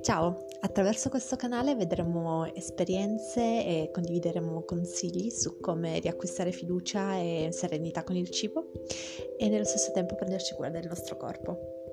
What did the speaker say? Ciao! Attraverso questo canale vedremo esperienze e condivideremo consigli su come riacquistare fiducia e serenità con il cibo e nello stesso tempo prenderci cura del nostro corpo.